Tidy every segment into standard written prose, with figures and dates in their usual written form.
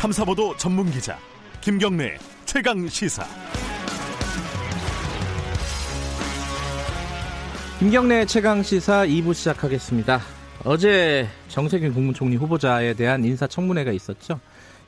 탐사보도 전문기자 김경래 최강시사. 김경래 최강시사 2부 시작하겠습니다. 어제 정세균 국무총리 후보자에 대한 인사청문회가 있었죠.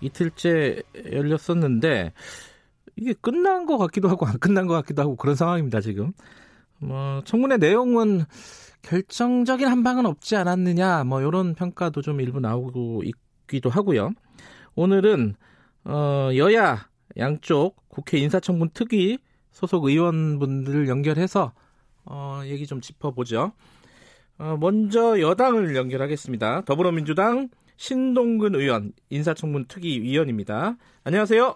이틀째 열렸었는데 이게 끝난 것 같기도 하고 안 끝난 것 같기도 하고 그런 상황입니다. 지금 청문회 내용은 결정적인 한 방은 없지 않았느냐 이런 평가도 좀 일부 나오고 있기도 하고요. 오늘은 여야 양쪽 국회 인사청문 특위 소속 의원분들 연결해서 얘기 좀 짚어보죠. 먼저 여당을 연결하겠습니다. 더불어민주당 신동근 의원, 인사청문 특위 위원입니다. 안녕하세요.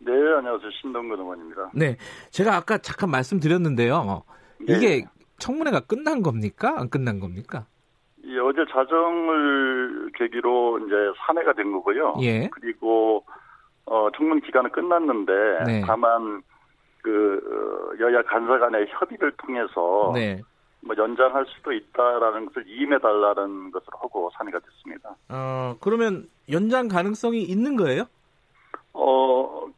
네, 안녕하세요. 신동근 의원입니다. 네, 제가 아까 잠깐 말씀드렸는데요. 네. 이게 청문회가 끝난 겁니까? 안 끝난 겁니까? 예, 어제 자정을 계기로 이제 산회가 된 거고요. 예. 그리고 청문 기간은 끝났는데 네. 다만 그 여야 간사 간의 협의를 통해서 네. 뭐 연장할 수도 있다라는 것을 이임해달라는 것을 하고 산의가 됐습니다. 그러면 연장 가능성이 있는 거예요?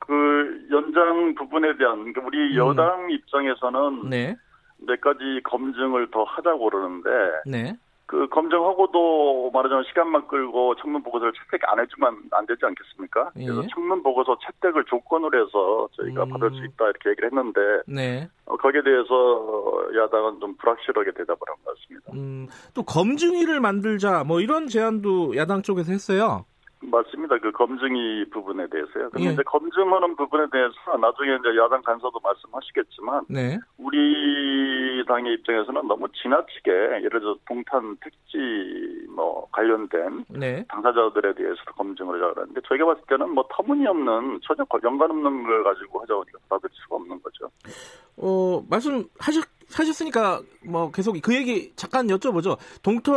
그 연장 부분에 대한 우리 여당 입장에서는 네. 몇 가지 검증을 더 하자고 그러는데 네. 그 검증하고도 말하자면 시간만 끌고 청문 보고서를 채택 안 해주면 안 되지 않겠습니까? 예. 그래서 청문 보고서 채택을 조건으로 해서 저희가 받을 수 있다 이렇게 얘기를 했는데 네. 거기에 대해서 야당은 좀 불확실하게 대답을 한 것 같습니다. 또 검증위를 만들자 이런 제안도 야당 쪽에서 했어요. 맞습니다. 그 검증위 부분에 대해서요. 근데 예. 이제 검증하는 부분에 대해서 나중에 이제 야당 간사도 말씀하시겠지만, 네. 우리 당의 입장에서는 너무 지나치게 예를 들어 동탄 택지 관련된 네. 당사자들에 대해서도 검증을 하자고 하는데 저희가 봤을 때는 터무니없는 전혀 연관없는 걸 가지고 하자고 하니까 받아들일 수가 없는 거죠. 말씀하셨으니까 계속 그 얘기 잠깐 여쭤보죠.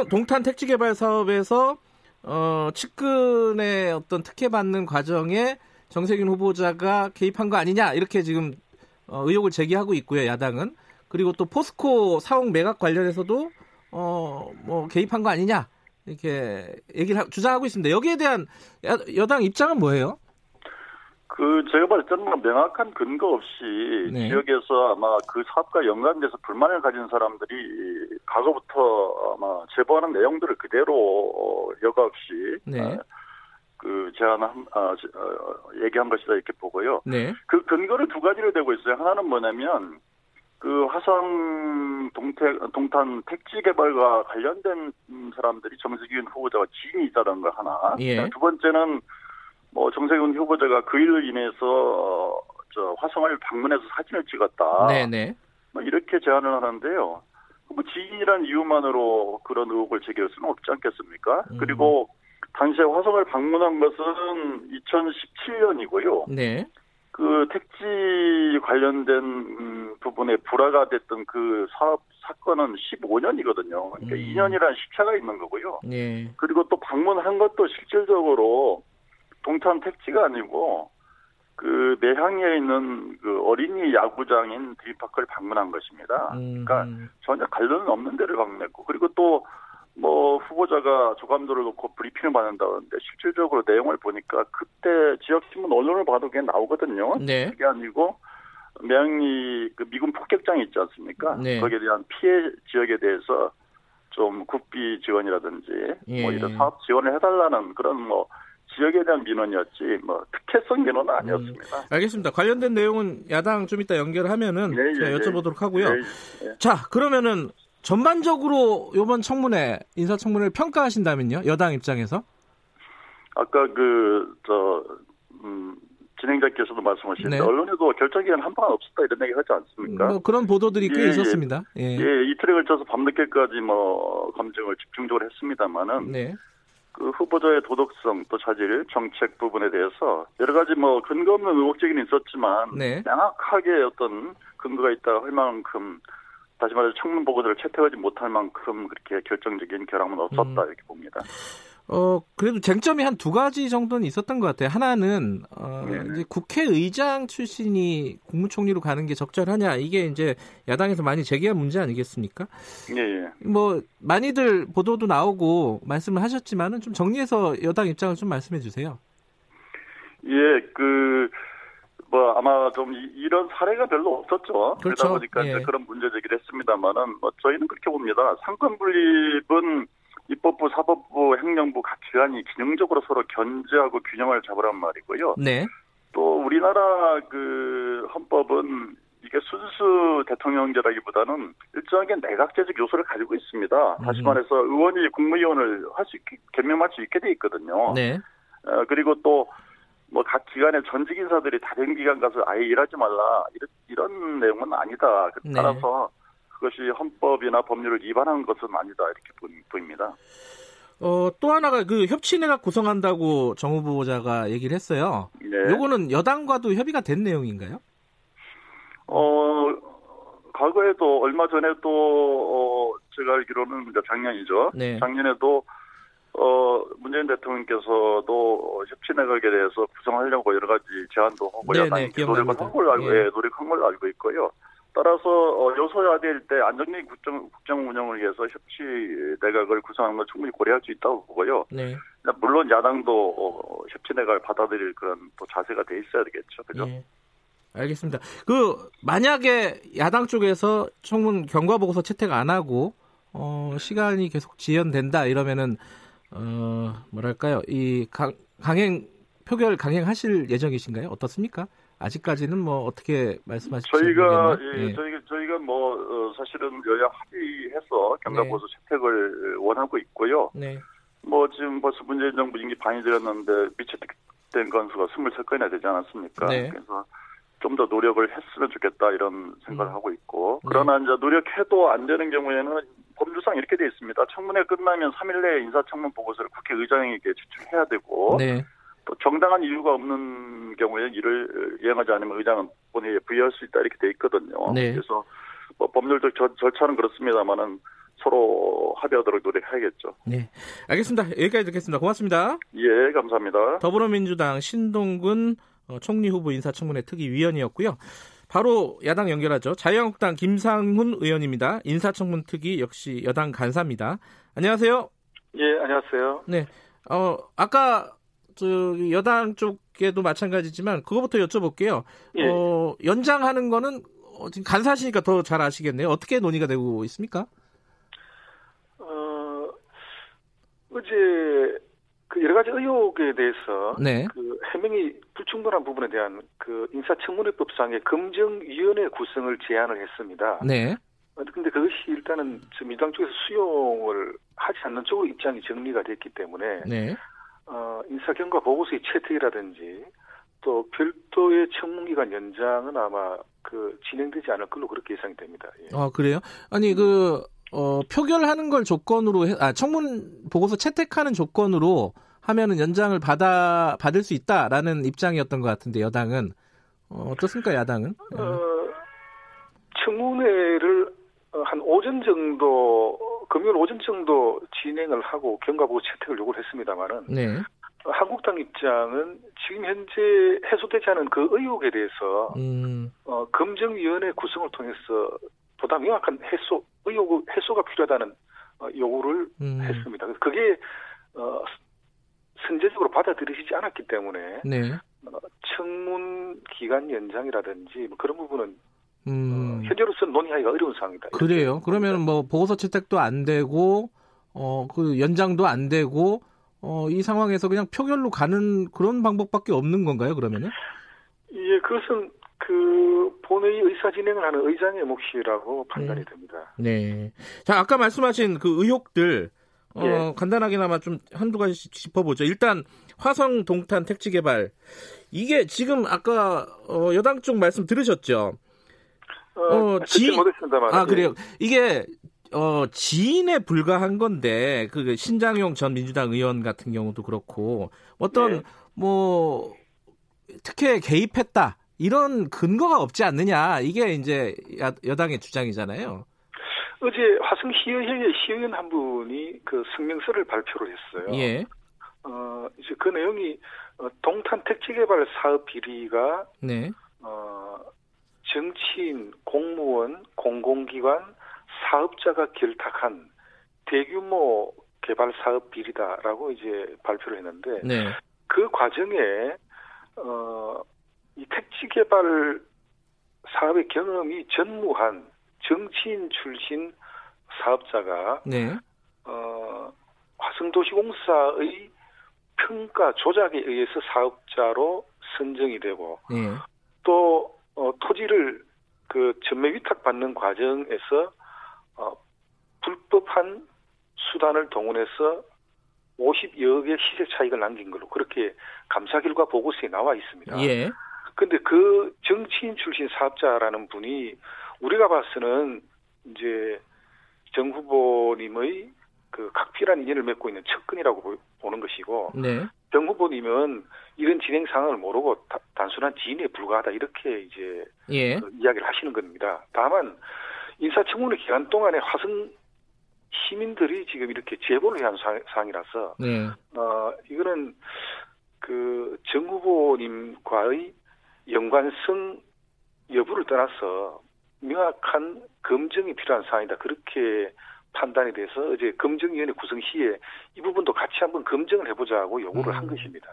동탄 택지 개발 사업에서 측근의 어떤 특혜 받는 과정에 정세균 후보자가 개입한 거 아니냐 이렇게 지금 의혹을 제기하고 있고요, 야당은. 그리고 또 포스코 사옥 매각 관련해서도 개입한 거 아니냐 이렇게 얘기를 주장하고 있습니다. 여기에 대한 여당 입장은 뭐예요? 그 제가 봤을 때는 명확한 근거 없이 네. 지역에서 아마 그 사업과 연관돼서 불만을 가진 사람들이 과거부터 아마 제보하는 내용들을 그대로 여과 없이 네. 그 제안한 얘기한 것이다 이렇게 보고요. 네. 그 근거를 두 가지를 대고 있어요. 하나는 뭐냐면 그 화성 동탄 택지 개발과 관련된 사람들이 정세균 후보자와 지인이 있다는 거 하나. 예. 두 번째는 정세균 후보자가 그 일로 인해서 화성을 방문해서 사진을 찍었다. 네네. 이렇게 제안을 하는데요. 지인이란 이유만으로 그런 의혹을 제기할 수는 없지 않겠습니까? 그리고 당시에 화성을 방문한 것은 2017년이고요. 네. 그 택지 관련된 부분에 불화가 됐던 그 사업 사건은 15년이거든요. 그러니까 2년이라는 시차가 있는 거고요. 네. 그리고 또 방문한 것도 실질적으로 동탄 택지가 아니고 그 매향에 있는 그 어린이 야구장인 드림파크를 방문한 것입니다. 그러니까 전혀 관련은 없는 데를 방문했고 그리고 또 후보자가 조감도를 놓고 브리핑을 받는다는데 실질적으로 내용을 보니까 그때 지역 신문 언론을 봐도 그냥 나오거든요. 네. 그게 아니고 매향리 그 미군 폭격장이 있지 않습니까? 네. 거기에 대한 피해 지역에 대해서 좀 국비 지원이라든지 예. 이런 사업 지원을 해달라는 그런 지역에 대한 민원이었지 특혜성 민원은 아니었습니다. 알겠습니다. 관련된 내용은 야당 좀 이따 연결하면은 제가 여쭤보도록 하고요. 자, 그러면은 전반적으로 이번 청문회 인사청문회를 평가하신다면요, 여당 입장에서? 아까 진행자께서도 말씀하신 네. 언론에도 결정기간 한 방은 없었다 이런 얘기 하지 않습니까? 그런 보도들이 꽤 있었습니다. 예, 이틀에 걸쳐서 밤늦게까지 검증을 집중적으로 했습니다만은. 네. 그 후보자의 도덕성 또 자질 정책 부분에 대해서 여러 가지 근거 없는 의혹제기는 있었지만 네. 명확하게 어떤 근거가 있다 할 만큼 다시 말해서 청문 보고서를 채택하지 못할 만큼 그렇게 결정적인 결함은 없었다 이렇게 봅니다. 그래도 쟁점이 한 두 가지 정도는 있었던 것 같아요. 하나는 이제 국회의장 출신이 국무총리로 가는 게 적절하냐 이게 이제 야당에서 많이 제기한 문제 아니겠습니까? 네. 많이들 보도도 나오고 말씀을 하셨지만은 좀 정리해서 여당 입장을 좀 말씀해 주세요. 예, 아마 좀 이런 사례가 별로 없었죠. 그렇죠. 그러다 보니까 예. 그런 문제 제기를 했습니다만은 저희는 그렇게 봅니다. 상권 분립은 입법부, 사법부, 행정부 가치관이 균형적으로 서로 견제하고 균형을 잡으란 말이고요. 네. 또 우리나라 헌법은 이게 순수 대통령제라기보다는 일정하게 내각제적 요소를 가지고 있습니다. 다시 말해서 의원이 국무위원을 할 수 있게, 겸임할 수 있게 돼 있거든요. 네. 그리고 또 각 기관의 전직 인사들이 다른 기관 가서 아예 일하지 말라 이런 내용은 아니다. 따라서 네. 그것이 헌법이나 법률을 위반한 것은 아니다 이렇게 보입니다. 또 하나가 협치내각 구성한다고 정 후보자가 얘기를 했어요. 네. 요거는 여당과도 협의가 된 내용인가요? 과거에도 얼마 전에도 제가 알기로는 작년이죠. 네. 작년에도 문재인 대통령께서도 협치내각에 대해서 구성하려고 여러 가지 제안도 하고 야당이 노력한 걸로 알고 있고요. 따라서 여소야대일 때 안정적인 국정 운영을 위해서 협치 내각을 구성하는 걸 충분히 고려할 수 있다고 보고요. 네. 물론 야당도 협치 내각을 받아들일 그런 또 자세가 돼 있어야 되겠죠. 그죠? 네. 알겠습니다. 만약에 야당 쪽에서 청문 경과 보고서 채택 안 하고 시간이 계속 지연된다 이러면은 이 강행 표결 강행하실 예정이신가요? 어떻습니까? 아직까지는 어떻게 말씀하실지 저희가 예, 예. 저희가 사실은 여야 합의해서 경과보고서 네. 채택을 원하고 있고요. 네. 지금 벌써 문재인 정부 임기 반이 되었는데 미채택된 건수가 23건이나 되지 않았습니까? 네. 그래서 좀 더 노력을 했으면 좋겠다 이런 생각을 하고 있고 그러나 이제 노력해도 안 되는 경우에는 법률상 이렇게 돼 있습니다. 청문회 끝나면 3일 내에 인사청문 보고서를 국회의장에게 제출해야 되고. 네. 또 정당한 이유가 없는 경우에 이를 이행하지 않으면 의장은 본회의에 부의할 수 있다 이렇게 돼 있거든요. 네. 그래서 법률적 절차는 그렇습니다만은 서로 합의하도록 노력해야겠죠. 네, 알겠습니다. 여기까지 듣겠습니다. 고맙습니다. 예, 감사합니다. 더불어민주당 신동근 총리 후보 인사청문회 특위위원이었고요. 바로 야당 연결하죠. 자유한국당 김상훈 의원입니다. 인사청문 특위 역시 여당 간사입니다. 안녕하세요. 예, 안녕하세요. 네, 아까 여당 쪽에도 마찬가지지만 그거부터 여쭤볼게요. 예. 연장하는 거는 지금 간사시니까 더 잘 아시겠네요. 어떻게 논의가 되고 있습니까? 어제 여러 가지 의혹에 대해서 네. 해명이 불충분한 부분에 대한 인사청문회법상의 검증위원회 구성을 제안을 했습니다. 네. 근데 그것이 일단은 민주당 쪽에서 수용을 하지 않는 쪽으로 입장이 정리가 됐기 때문에. 네. 인사 경과 보고서의 채택이라든지 또 별도의 청문기간 연장은 아마 진행되지 않을 걸로 그렇게 예상됩니다. 예. 아 그래요? 아니 표결하는 걸 조건으로 청문 보고서 채택하는 조건으로 하면은 연장을 받을 수 있다라는 입장이었던 것 같은데 여당은 어떻습니까? 야당은? 청문회를 한 금요일 오전 정도 진행을 하고 경과보고 채택을 요구를 했습니다만은 네. 한국당 입장은 지금 현재 해소되지 않은 그 의혹에 대해서 검증위원회 구성을 통해서 보다 명확한 의혹 해소가 필요하다는 요구를 했습니다. 그래서 그게 선제적으로 받아들이시지 않았기 때문에 네. 청문 기간 연장이라든지 그런 부분은 현재로서는 논의하기가 어려운 상황이다. 그래요. 그러면 보고서 채택도 안 되고, 연장도 안 되고, 이 상황에서 그냥 표결로 가는 그런 방법밖에 없는 건가요, 그러면은? 예, 그것은 본회의 의사 진행을 하는 의장의 몫이라고 판단이 됩니다. 네. 자, 아까 말씀하신 의혹들, 예. 간단하게나마 좀 한두 가지 짚어보죠. 일단, 화성 동탄 택지 개발. 이게 지금 아까 여당 쪽 말씀 들으셨죠? 그래요. 이게 지인에 불과한 건데 신장용 전 민주당 의원 같은 경우도 그렇고 어떤 네. 특혜에 개입했다 이런 근거가 없지 않느냐 이게 이제 여당의 주장이잖아요. 어제 화성 시의회 시의원 한 분이 성명서를 발표를 했어요. 예. 이제 그 내용이 동탄 택지 개발 사업 비리가 네. 정치인, 공무원, 공공기관, 사업자가 결탁한 대규모 개발 사업 비리다라고 이제 발표를 했는데 네. 그 과정에 이 택지 개발 사업의 경험이 전무한 정치인 출신 사업자가 네. 화성도시공사의 평가 조작에 의해서 사업자로 선정이 되고 네. 또 토지를 그 전매 위탁받는 과정에서 불법한 수단을 동원해서 50여 개 시세 차익을 남긴 걸로 그렇게 감사 결과 보고서에 나와 있습니다. 그런데 예. 그 정치인 출신 사업자라는 분이 우리가 봐서는 이제 정 후보님의 그 각필한 인연을 맺고 있는 측근이라고 보는 것이고 네. 정 후보님은 이런 진행 상황을 모르고 단순한 지인에 불과하다 이렇게 이제 예. 이야기를 하시는 겁니다. 다만 인사청문회 기간 동안에 화성 시민들이 지금 이렇게 제보를 해야 하는 사항이라서 네. 이거는 그 정 후보님과의 연관성 여부를 떠나서 명확한 검증이 필요한 사항이다. 그렇게 판단에 대해서 어제 검증위원회 구성 시에 이 부분도 같이 한번 검증을 해보자고 요구를 한 것입니다.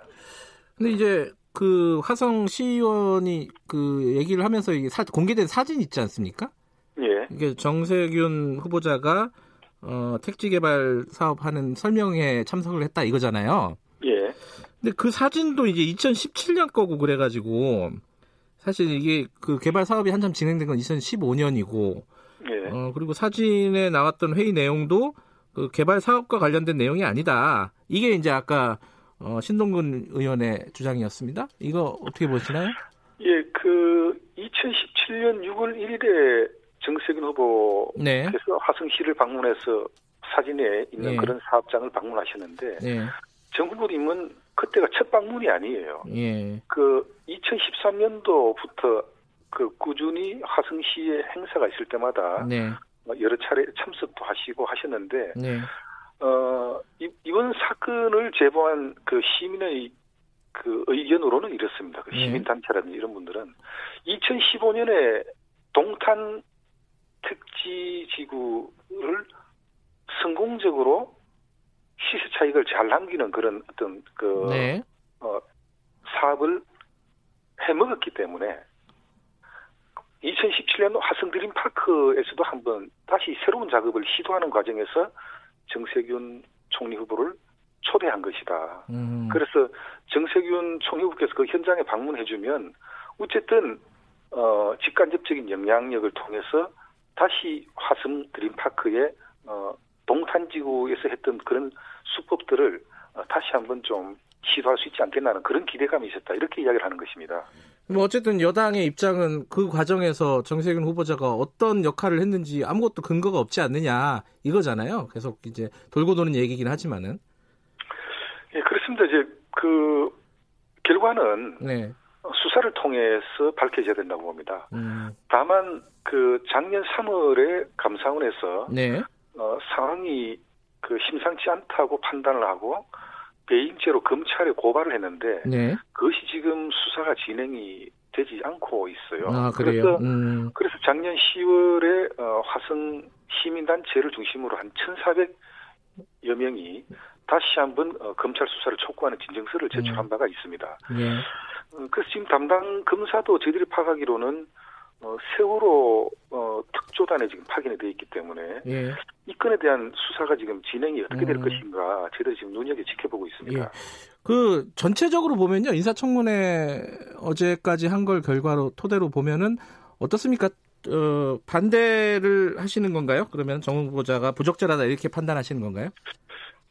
근데 이제 그 화성 시의원이 그 얘기를 하면서 이게 공개된 사진 있지 않습니까? 예. 이게 정세균 후보자가 택지 개발 사업하는 설명회에 참석을 했다 이거잖아요. 예. 근데 그 사진도 이제 2017년 거고 그래가지고 사실 이게 그 개발 사업이 한참 진행된 건 2015년이고, 예. 그리고 사진에 나왔던 회의 내용도 그 개발 사업과 관련된 내용이 아니다. 이게 이제 아까 신동근 의원의 주장이었습니다. 이거 어떻게 보시나요? 예, 그 2017년 6월 1일에. 정세균 후보께서 네. 화성시를 방문해서 사진에 있는 네. 그런 사업장을 방문하셨는데 네. 정 후보님은 그때가 첫 방문이 아니에요. 네. 그 2013년도부터 그 꾸준히 화성시의 행사가 있을 때마다 네. 여러 차례 참석도 하시고 하셨는데 네. 이번 사건을 제보한 그 시민의 그 의견으로는 이렇습니다. 그 시민단체라든지 이런 분들은 2015년에 동탄 택지지구를 성공적으로 시세 차익을 잘 남기는 그런 어떤 그 네. 사업을 해먹었기 때문에 2017년 화성 드림파크에서도 한번 다시 새로운 작업을 시도하는 과정에서 정세균 총리 후보를 초대한 것이다. 그래서 정세균 총리 후보께서 그 현장에 방문해주면 어쨌든 직간접적인 영향력을 통해서 다시 화성 드림파크의 동탄지구에서 했던 그런 수법들을 다시 한번 좀 시도할 수 있지 않겠나는 그런 기대감이 있었다. 이렇게 이야기를 하는 것입니다. 뭐 어쨌든 여당의 입장은 그 과정에서 정세균 후보자가 어떤 역할을 했는지 아무것도 근거가 없지 않느냐 이거잖아요. 계속 이제 돌고 도는 얘기긴 하지만은. 예, 그렇습니다. 이제 그 결과는 네. 수사를 통해서 밝혀져야 된다고 봅니다. 다만 그 작년 3월에 감사원에서 네. 상황이 그 심상치 않다고 판단을 하고 배임죄로 검찰에 고발을 했는데 네. 그것이 지금 수사가 진행이 되지 않고 있어요. 아, 그래요? 그래서 작년 10월에 화성 시민단체를 중심으로 한 1,400여 명이 다시 한번 검찰 수사를 촉구하는 진정서를 제출한 바가 있습니다. 네. 그래서 지금 담당 검사도 저희들이 파악하기로는 세월호 특조단에 지금 파견이 되어 있기 때문에 예. 이 건에 대한 수사가 지금 진행이 어떻게 될 것인가 저희들이 지금 눈여겨 지켜보고 있습니다. 예. 그 전체적으로 보면요. 인사청문회 어제까지 한 걸 결과로 토대로 보면은 어떻습니까? 반대를 하시는 건가요? 그러면 정 후보자가 부적절하다 이렇게 판단하시는 건가요?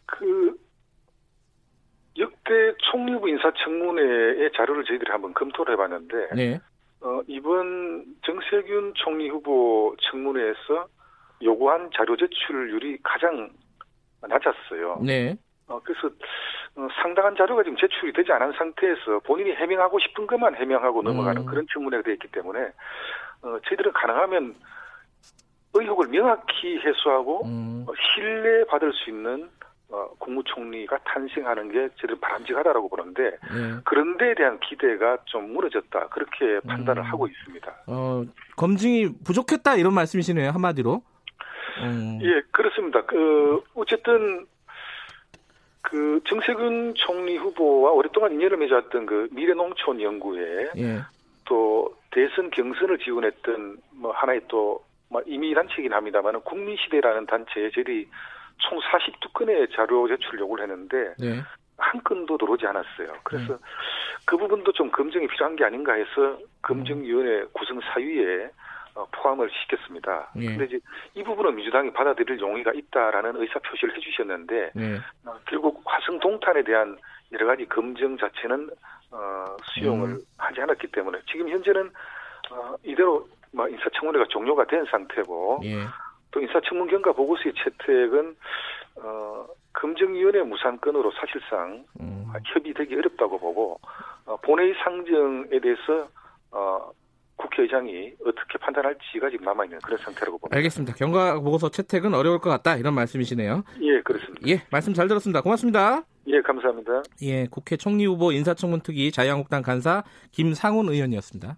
그 역대 총리부 인사청문회의 자료를 저희들이 한번 검토를 해봤는데 네. 이번 정세균 총리 후보 청문회에서 요구한 자료 제출률이 가장 낮았어요. 네. 그래서 상당한 자료가 지금 제출이 되지 않은 상태에서 본인이 해명하고 싶은 것만 해명하고 넘어가는 그런 청문회가 되어 있기 때문에 저희들은 가능하면 의혹을 명확히 해소하고 신뢰받을 수 있는 국무총리가 탄생하는 게 저는 바람직하다라고 보는데 그런데에 대한 기대가 좀 무너졌다 그렇게 판단을 하고 있습니다. 검증이 부족했다 이런 말씀이시네요 한마디로. 예 그렇습니다. 어쨌든 그 정세균 총리 후보와 오랫동안 인연을 맺었던 그 미래농촌 연구회, 예. 또 대선 경선을 지원했던 뭐 하나의 또 임의 단체이긴 합니다만 국민시대라는 단체에 저희들이 총 42건의 자료 제출 요구를 했는데 예. 한 건도 들어오지 않았어요. 그래서 그 부분도 좀 검증이 필요한 게 아닌가 해서 검증위원회 구성 사유에 포함을 시켰습니다. 그런데 이제 이 부분은 민주당이 받아들일 용의가 있다라는 의사표시를 해주셨는데 결국 화성동탄에 대한 여러 가지 검증 자체는 수용을 하지 않았기 때문에 지금 현재는 이대로 인사청문회가 종료가 된 상태고 또 인사청문 경과 보고서의 채택은 검증위원회 무산건으로 사실상 협의되기 어렵다고 보고 본회의 상정에 대해서 국회의장이 어떻게 판단할지가 지금 남아있는 그런 상태라고 봅니다. 알겠습니다. 경과 보고서 채택은 어려울 것 같다 이런 말씀이시네요. 예, 그렇습니다. 예, 말씀 잘 들었습니다. 고맙습니다. 예, 감사합니다. 예, 국회 총리 후보 인사청문특위 자유한국당 간사 김상훈 의원이었습니다.